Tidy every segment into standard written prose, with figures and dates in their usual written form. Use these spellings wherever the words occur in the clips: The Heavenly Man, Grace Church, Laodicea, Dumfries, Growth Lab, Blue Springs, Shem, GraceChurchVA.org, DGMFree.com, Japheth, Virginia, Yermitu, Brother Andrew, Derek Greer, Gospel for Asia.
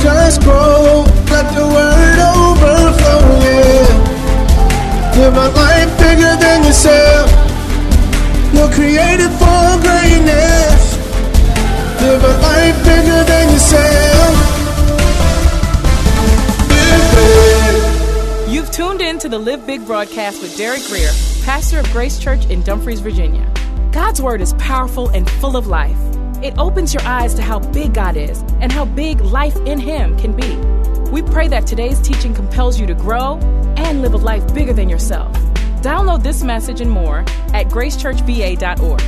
Just grow, let the word overflow, yeah. Live a life bigger than yourself. You're created for greatness. Live a life bigger than yourself. Live big. You've tuned in to the Live Big broadcast with Derek Greer, pastor of Grace Church in Dumfries, Virginia. God's word is powerful and full of life. It opens your eyes to how big God is and how big life in Him can be. We pray that today's teaching compels you to grow and live a life bigger than yourself. Download this message and more at GraceChurchVA.org.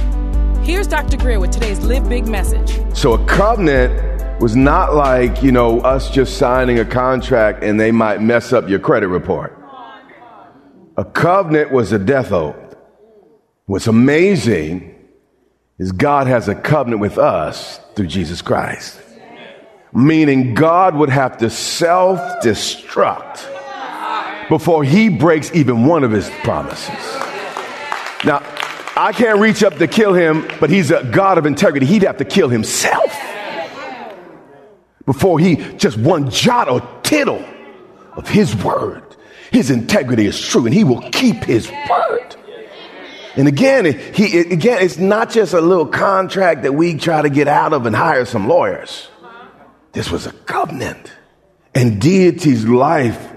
Here's Dr. Greer with today's Live Big message. So a covenant was not like, us just signing a contract and they might mess up your credit report. A covenant was a death oath. What's amazing is God has a covenant with us through Jesus Christ. Meaning God would have to self-destruct before He breaks even one of His promises. Now, I can't reach up to kill Him, but He's a God of integrity. He'd have to kill Himself before He, just one jot or tittle of His word. His integrity is true, and He will keep His word. And again, it's not just a little contract that we try to get out of and hire some lawyers. This was a covenant. And deity's life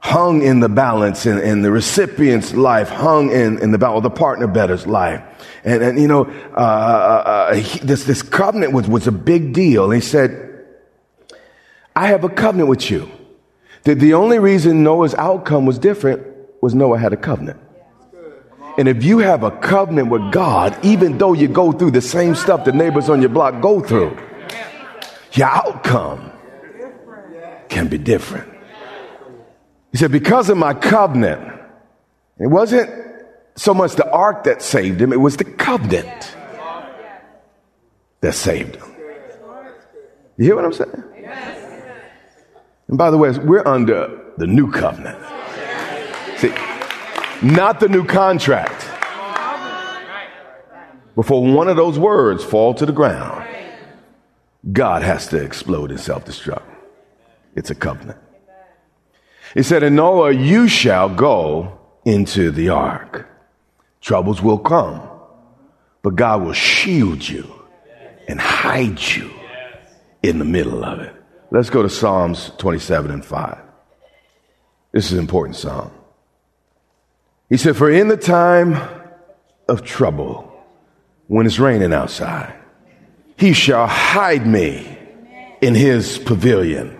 hung in the balance, and the recipient's life hung in the balance, the partner better's life. This covenant was a big deal. He said, I have a covenant with you. That the only reason Noah's outcome was different was Noah had a covenant. And if you have a covenant with God, even though you go through the same stuff the neighbors on your block go through, your outcome can be different. He said, because of my covenant, it wasn't so much the ark that saved him, it was the covenant that saved him. You hear what I'm saying? And by the way, we're under the new covenant. See? Not the new contract. Before one of those words fall to the ground, God has to explode and self-destruct. It's a covenant. He said, and Noah, you shall go into the ark. Troubles will come, but God will shield you and hide you in the middle of it. Let's go to Psalms 27:5. This is an important psalm. He said, for in the time of trouble, when it's raining outside, He shall hide me in His pavilion.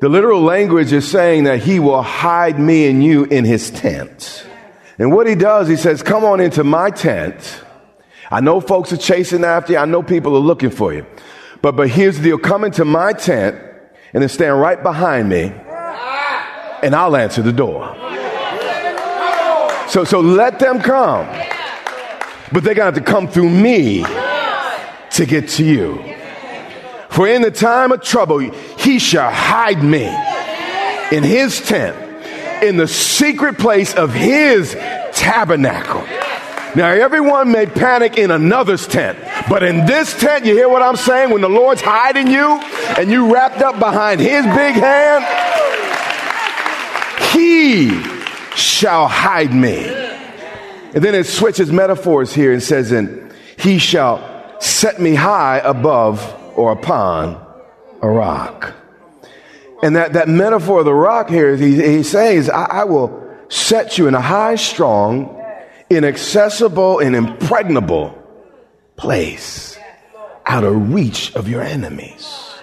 The literal language is saying that He will hide me and you in His tent. And what he does, he says, come on into my tent. I know folks are chasing after you. I know people are looking for you. But here's the deal. Come into my tent and then stand right behind me, and I'll answer the door. So let them come. But they're going to have to come through me to get to you. For in the time of trouble, he shall hide me in his tent, in the secret place of his tabernacle. Now, everyone may panic in another's tent, but in this tent, you hear what I'm saying? When the Lord's hiding you and you wrapped up behind his big hand, he shall hide me. And then it switches metaphors here and says, and he shall set me high above or upon a rock. And that metaphor of the rock here, he says, I will set you in a high, strong, inaccessible and impregnable place, out of reach of your enemies.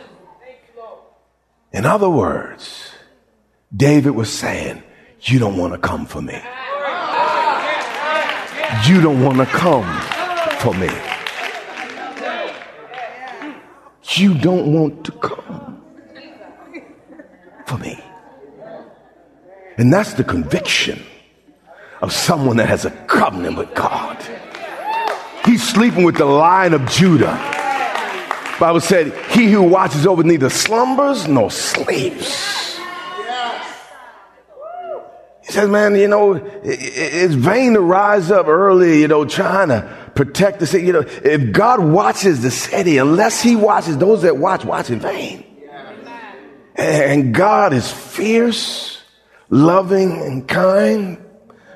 In other words, David was saying, you don't want to come for me. You don't want to come for me. You don't want to come for me. And that's the conviction of someone that has a covenant with God. He's sleeping with the Lion of Judah. The Bible said, he who watches over neither slumbers nor sleeps. He says, man, you know, it's vain to rise up early, you know, trying to protect the city. You know, if God watches the city, unless he watches, those that watch in vain. And God is fierce, loving, and kind.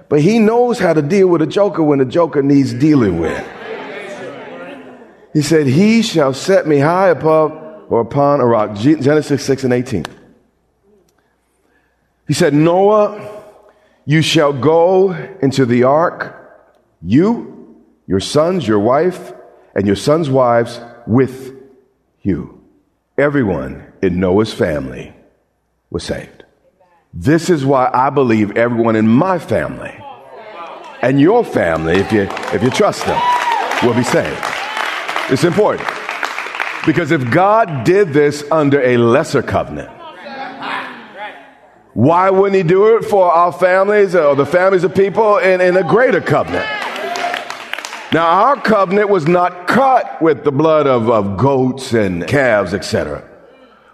But he knows how to deal with a joker when a joker needs dealing with. He said, he shall set me high above or upon a rock. Genesis 6:18. He said, Noah, you shall go into the ark, you, your sons, your wife, and your sons' wives with you. Everyone in Noah's family was saved. This is why I believe everyone in my family and your family, if you trust them, will be saved. It's important. Because if God did this under a lesser covenant, why wouldn't he do it for our families or the families of people in a greater covenant? Now, our covenant was not cut with the blood of goats and calves, etc.,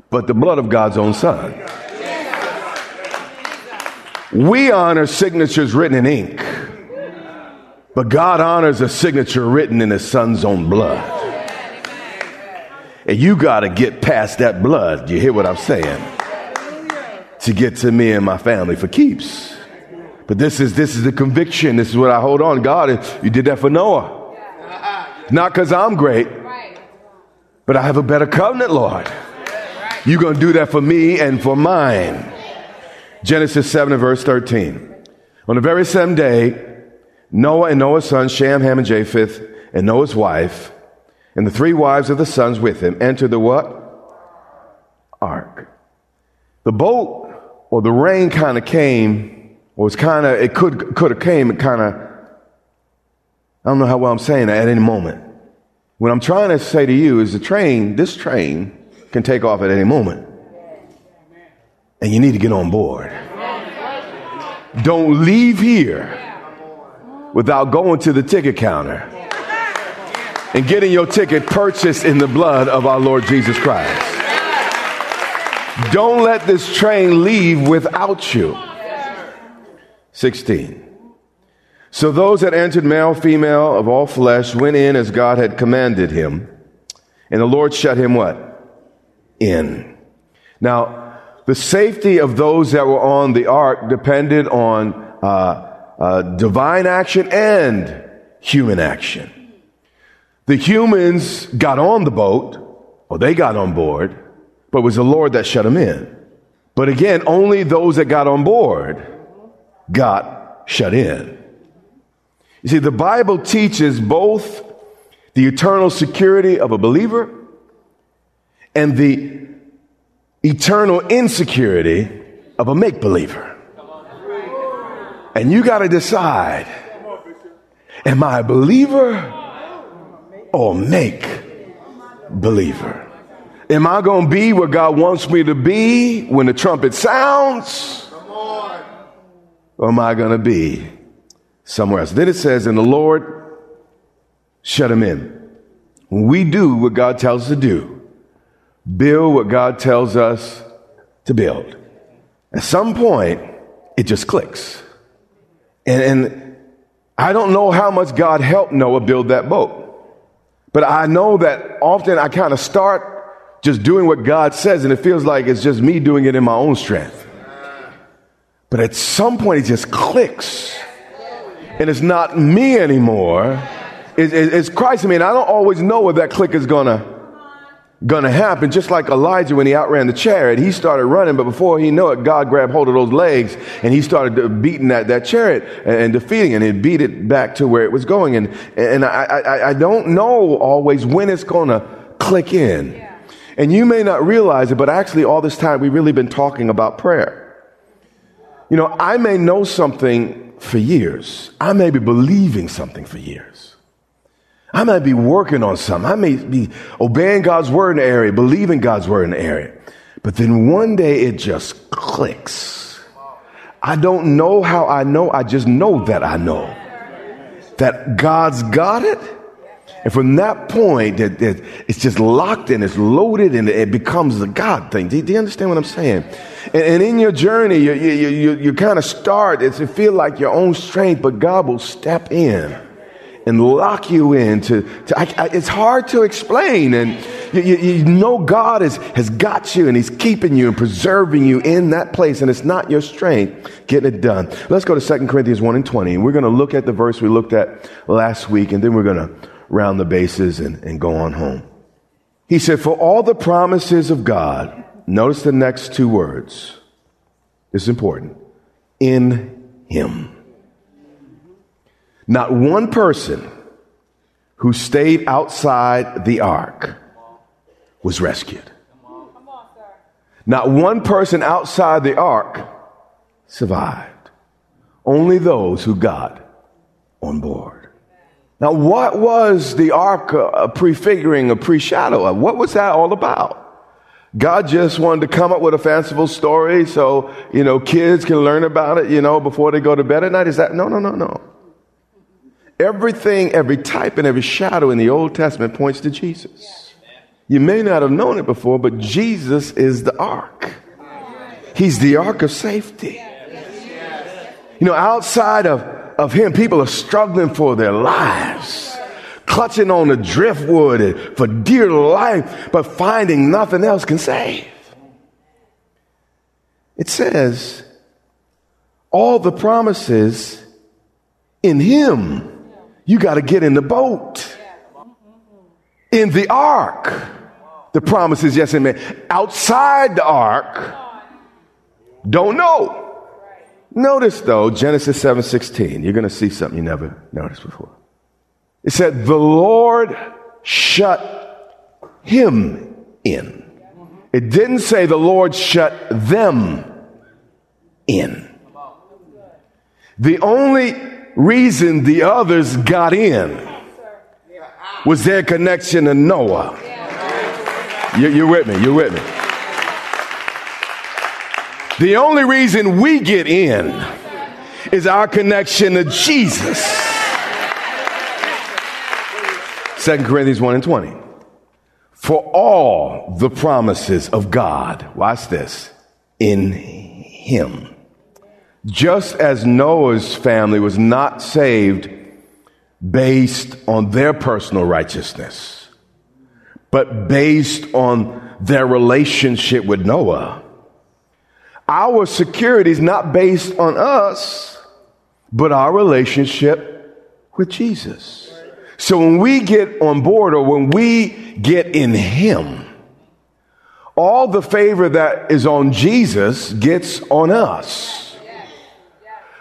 but the blood of God's own son. We honor signatures written in ink, but God honors a signature written in his son's own blood. And you got to get past that blood, you hear what I'm saying, to get to me and my family for keeps. But this is the conviction. This is what I hold on. God, you did that for Noah. Not because I'm great, but I have a better covenant, Lord. You're going to do that for me and for mine. Genesis 7:13. On the very same day, Noah and Noah's sons, Shem, Ham, and Japheth, and Noah's wife, and the three wives of the sons with him, entered the what? Ark. The boat, or the rain kind of came, or was kind of, it could have came, it kind of, I don't know how well I'm saying that at any moment. What I'm trying to say to you is this train can take off at any moment. And you need to get on board. Don't leave here without going to the ticket counter and getting your ticket purchased in the blood of our Lord Jesus Christ. Don't let this train leave without you. 16. So those that entered, male, female, of all flesh, went in as God had commanded him. And the Lord shut him what? In. Now, the safety of those that were on the ark depended on divine action and human action. The humans got on the boat, or they got on board, but it was the Lord that shut them in. But again, only those that got on board got shut in. You see, the Bible teaches both the eternal security of a believer and the eternal insecurity of a make-believer. And you got to decide, am I a believer or make believer? Am I going to be where God wants me to be when the trumpet sounds? Or am I going to be somewhere else? Then it says, and the Lord shut him in. When we do what God tells us to do, build what God tells us to build, at some point, it just clicks. And I don't know how much God helped Noah build that boat. But I know that often I kind of start just doing what God says, and it feels like it's just me doing it in my own strength. But at some point, it just clicks. And it's not me anymore. It's Christ in me. And I don't always know where that click is going to happen. Just like Elijah, when he outran the chariot, he started running, but before he knew it, God grabbed hold of those legs and he started beating that chariot and defeating it, and it beat it back to where it was going. And I don't know always when it's going to click in. Yeah. And you may not realize it, but actually all this time we've really been talking about prayer. You know, I may know something for years. I may be believing something for years. I might be working on something. I may be obeying God's word in the area, believing God's word in the area. But then one day it just clicks. I don't know how I know. I just know. That God's got it. And from that point, it's just locked in, it's loaded, and it becomes the God thing. Do you understand what I'm saying? And in your journey, you kind of start, it's, you feel like your own strength, but God will step in and lock you in to it's hard to explain. And you know God has got you, and he's keeping you and preserving you in that place. And it's not your strength getting it done. Let's go to 2 Corinthians 1:20. And we're going to look at the verse we looked at last week, and then we're going to round the bases and go on home. He said, for all the promises of God, notice the next two words. This is important. In him. Not one person who stayed outside the ark was rescued. Not one person outside the ark survived. Only those who got on board. Now, what was the ark a prefiguring, a pre-shadow of? What was that all about? God just wanted to come up with a fanciful story so, you know, kids can learn about it, you know, before they go to bed at night? Is that? No. Everything, every type and every shadow in the Old Testament points to Jesus. You may not have known it before, but Jesus is the ark. He's the ark of safety. You know, outside of him, people are struggling for their lives, clutching on the driftwood for dear life, but finding nothing else can save. It says, all the promises in him. You got to get in the boat. In the ark. The promise is yes and amen. Outside the ark, don't know. Notice though, Genesis 7:16. You're going to see something you never noticed before. It said, the Lord shut him in. It didn't say the Lord shut them in. The only reason the others got in was their connection to Noah. You're with me. The only reason we get in is our connection to Jesus. 2 Corinthians 1:20. For all the promises of God, watch this, in him. Just as Noah's family was not saved based on their personal righteousness, but based on their relationship with Noah, our security is not based on us, but our relationship with Jesus. So when we get on board, or when we get in him, all the favor that is on Jesus gets on us.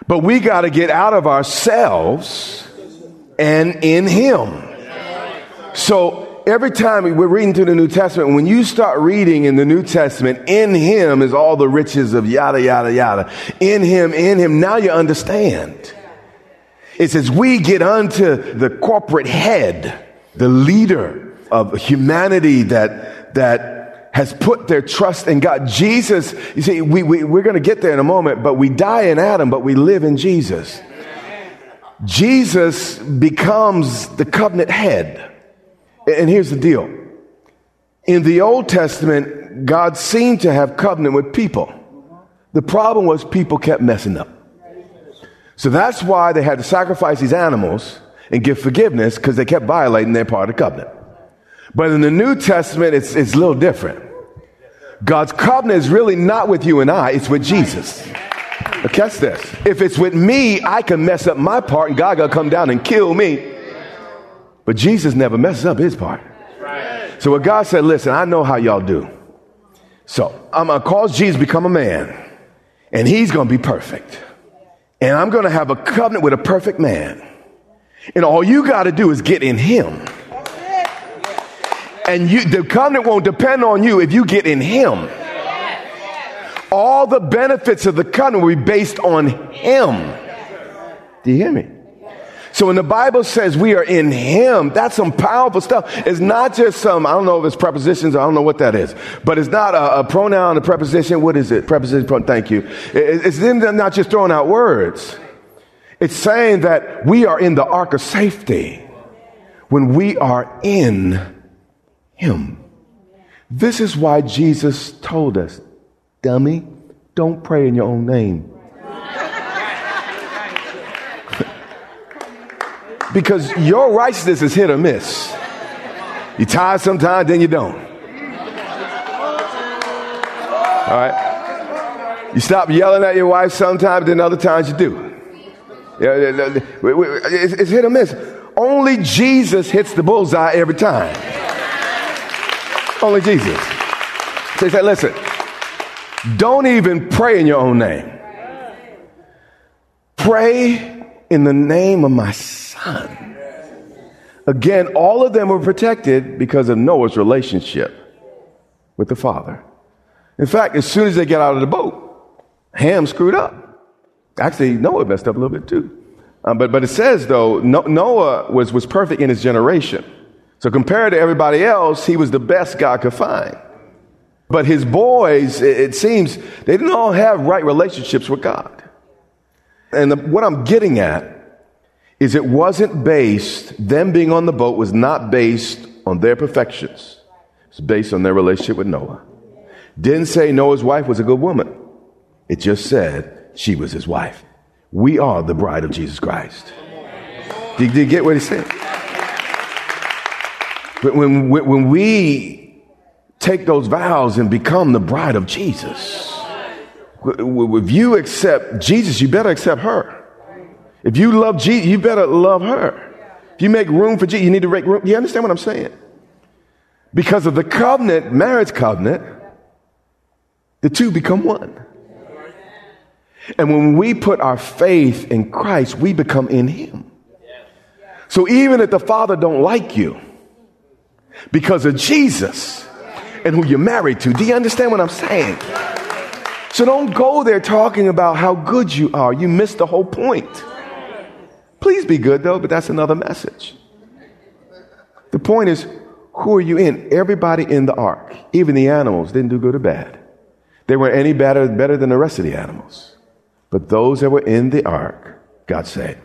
But we got to get out of ourselves and in him. So every time we're reading through the New Testament, when you start reading in the New Testament, in him is all the riches of yada, yada, yada. In him, now you understand. It says, we get unto the corporate head, the leader of humanity that has put their trust in God. Jesus, you see, we're going to get there in a moment, but we die in Adam, but we live in Jesus. Jesus becomes the covenant head. And here's the deal. In the Old Testament, God seemed to have covenant with people. The problem was people kept messing up. So that's why they had to sacrifice these animals and give forgiveness, because they kept violating their part of the covenant. But in the New Testament, it's a little different. God's covenant is really not with you and I, it's with Jesus. Now catch this. If it's with me, I can mess up my part and God got to come down and kill me. But Jesus never messes up his part. So what God said, listen, I know how y'all do. So I'm going to cause Jesus to become a man, and he's going to be perfect. And I'm going to have a covenant with a perfect man. And all you got to do is get in him. And the covenant won't depend on you if you get in him. All the benefits of the covenant will be based on him. Do you hear me? So when the Bible says we are in him, that's some powerful stuff. It's not just some, I don't know if it's prepositions, I don't know what that is. But it's not a pronoun, a preposition. What is it? Preposition, thank you. It's not just throwing out words. It's saying that we are in the ark of safety when we are in him. This is why Jesus told us, dummy, don't pray in your own name. Because your righteousness is hit or miss. You tithe sometimes, then you don't. All right? You stop yelling at your wife sometimes, then other times you do. It's hit or miss. Only Jesus hits the bullseye every time. Only Jesus. So he said, listen, don't even pray in your own name. Pray in the name of my son. Again, all of them were protected because of Noah's relationship with the father. In fact, as soon as they get out of the boat, Ham screwed up. Actually, Noah messed up a little bit too. But it says, though, Noah was perfect in his generation. So compared to everybody else, he was the best God could find. But his boys, it seems, they didn't all have right relationships with God. And what I'm getting at is it wasn't based, them being on the boat was not based on their perfections. It's based on their relationship with Noah. Didn't say Noah's wife was a good woman. It just said she was his wife. We are the bride of Jesus Christ. Did you get what he said? When we take those vows and become the bride of Jesus, if you accept Jesus, you better accept her. If you love Jesus, you better love her. If you make room for Jesus, you need to make room. You understand what I'm saying? Because of the covenant, marriage covenant, the two become one. And when we put our faith in Christ, we become in him. So even if the Father don't like you, because of Jesus and who you're married to, do you understand what I'm saying? So don't go there talking about how good you are. You missed the whole point. Please be good, though, but that's another message. The point is, who are you in? Everybody in the ark, even the animals, didn't do good or bad. They weren't any better than the rest of the animals. But those that were in the ark, God said.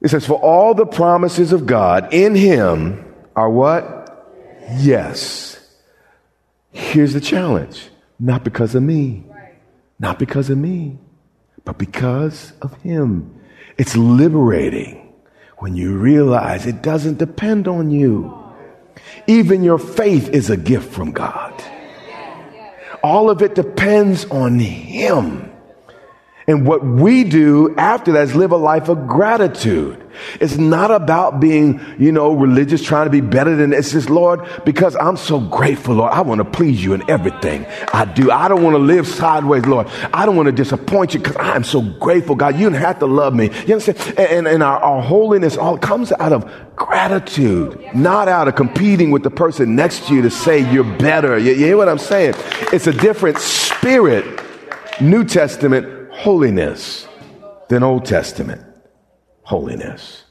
It says, for all the promises of God in him are what? Yes. Here's the challenge. Not because of me. Not because of me, but because of him. It's liberating when you realize it doesn't depend on you. Even your faith is a gift from God. All of it depends on him. And what we do after that is live a life of gratitude. It's not about being, religious, trying to be better than this. It's just, Lord, because I'm so grateful, Lord, I want to please you in everything I do. I don't want to live sideways, Lord. I don't want to disappoint you because I am so grateful, God. You don't have to love me. You understand? And our holiness all comes out of gratitude, not out of competing with the person next to you to say you're better. You hear what I'm saying? It's a different spirit, New Testament holiness, than Old Testament holiness.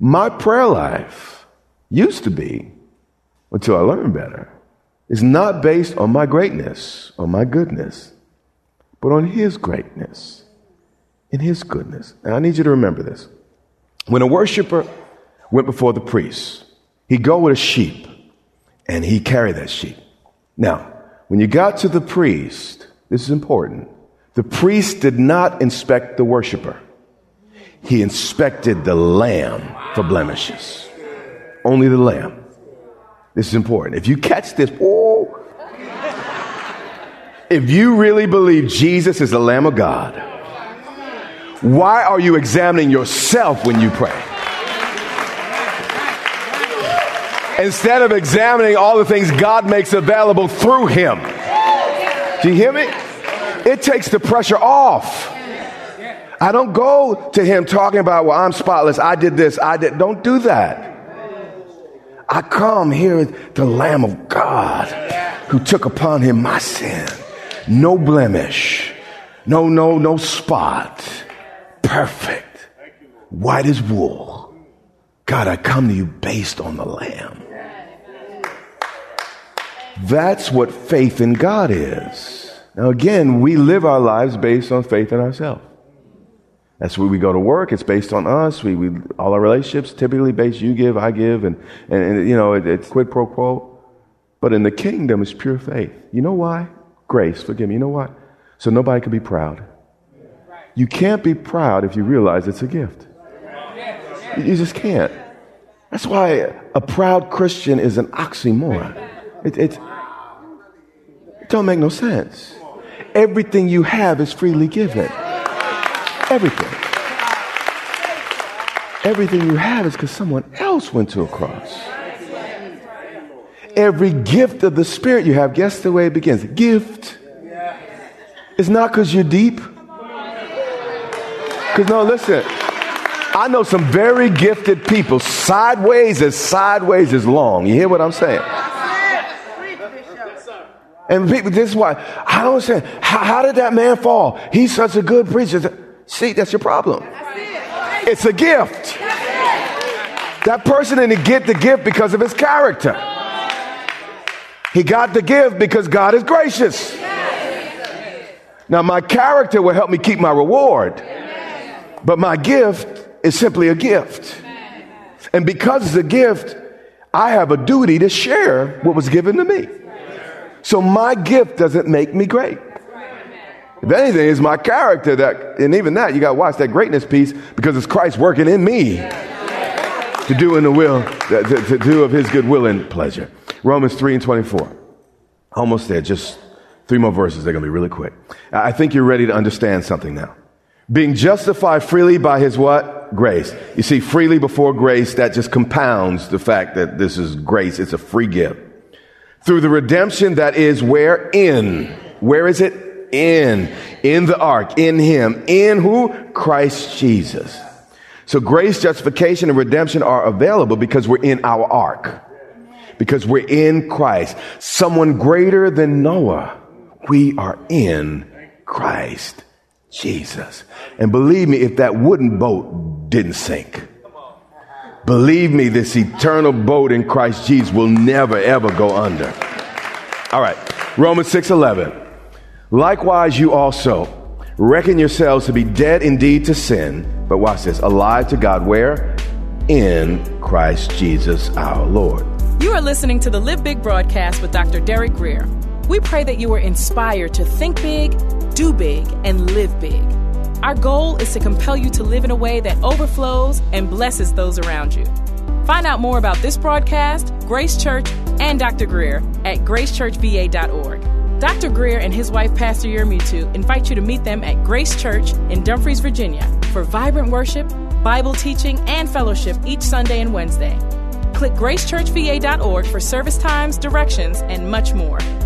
My prayer life used to be, until I learned better, is not based on my greatness, on my goodness, but on His greatness and His goodness. And I need you to remember this. When a worshiper went before the priest, he'd go with a sheep and he carried that sheep. Now, when you got to the priest, this is important, the priest did not inspect the worshiper. He inspected the lamb for blemishes. Only the lamb. This is important. If you catch this, if you really believe Jesus is the Lamb of God, why are you examining yourself when you pray? Instead of examining all the things God makes available through Him. Do you hear me? It takes the pressure off. I don't go to Him talking about, well, I'm spotless. I did this. Don't do that. I come here, the Lamb of God, who took upon Him my sin. No blemish. No spot. Perfect. White as wool. God, I come to you based on the Lamb. That's what faith in God is. Now, again, we live our lives based on faith in ourselves. That's where we go to work. It's based on us. We all our relationships typically based, you give, I give, and it's quid pro quo. But in the kingdom, it's pure faith. You know why? Grace, forgive me. You know why? So nobody can be proud. You can't be proud if you realize it's a gift. You just can't. That's why a proud Christian is an oxymoron. It don't make no sense. Everything you have is freely given. Everything you have is because someone else went to a cross. Every gift of the Spirit you have, guess the way it begins. Gift. It's not because you're deep. Because, no, listen, I know some very gifted people, sideways as long. You hear what I'm saying? And people, this is why I don't understand. How did that man fall? He's such a good preacher. See, that's your problem. It's a gift. That person didn't get the gift because of his character. He got the gift because God is gracious. Now, my character will help me keep my reward, but my gift is simply a gift. And because it's a gift, I have a duty to share what was given to me. So my gift doesn't make me great. If anything, it's my character that, and even that, you got to watch that greatness piece because it's Christ working in me to do in the will, to do of His good will and pleasure. Romans 3:24. Almost there, just 3 more verses. They're going to be really quick. I think you're ready to understand something now. Being justified freely by His what? Grace. You see, freely before grace, that just compounds the fact that this is grace. It's a free gift. Through the redemption that is where? In. Where is it? In the ark, in Him, in who? Christ Jesus. So grace, justification, and redemption are available because we're in our ark, because we're in Christ. Someone greater than Noah. We are in Christ Jesus. And believe me, if that wooden boat didn't sink, believe me, this eternal boat in Christ Jesus will never, ever go under. All right, Romans 6:11. Likewise, you also reckon yourselves to be dead indeed to sin, but watch this, alive to God, where? In Christ Jesus our Lord. You are listening to the Live Big broadcast with Dr. Derek Greer. We pray that you are inspired to think big, do big, and live big. Our goal is to compel you to live in a way that overflows and blesses those around you. Find out more about this broadcast, Grace Church, and Dr. Greer at GraceChurchVA.org. Dr. Greer and his wife, Pastor Yermitu, invite you to meet them at Grace Church in Dumfries, Virginia, for vibrant worship, Bible teaching, and fellowship each Sunday and Wednesday. Click GraceChurchVA.org for service times, directions, and much more.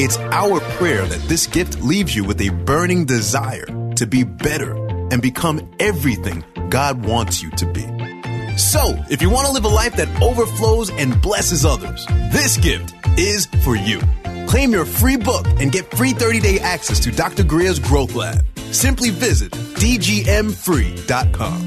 It's our prayer that this gift leaves you with a burning desire to be better and become everything God wants you to be. So, if you want to live a life that overflows and blesses others, this gift is for you. Claim your free book and get free 30-day access to Dr. Greer's Growth Lab. Simply visit DGMFree.com.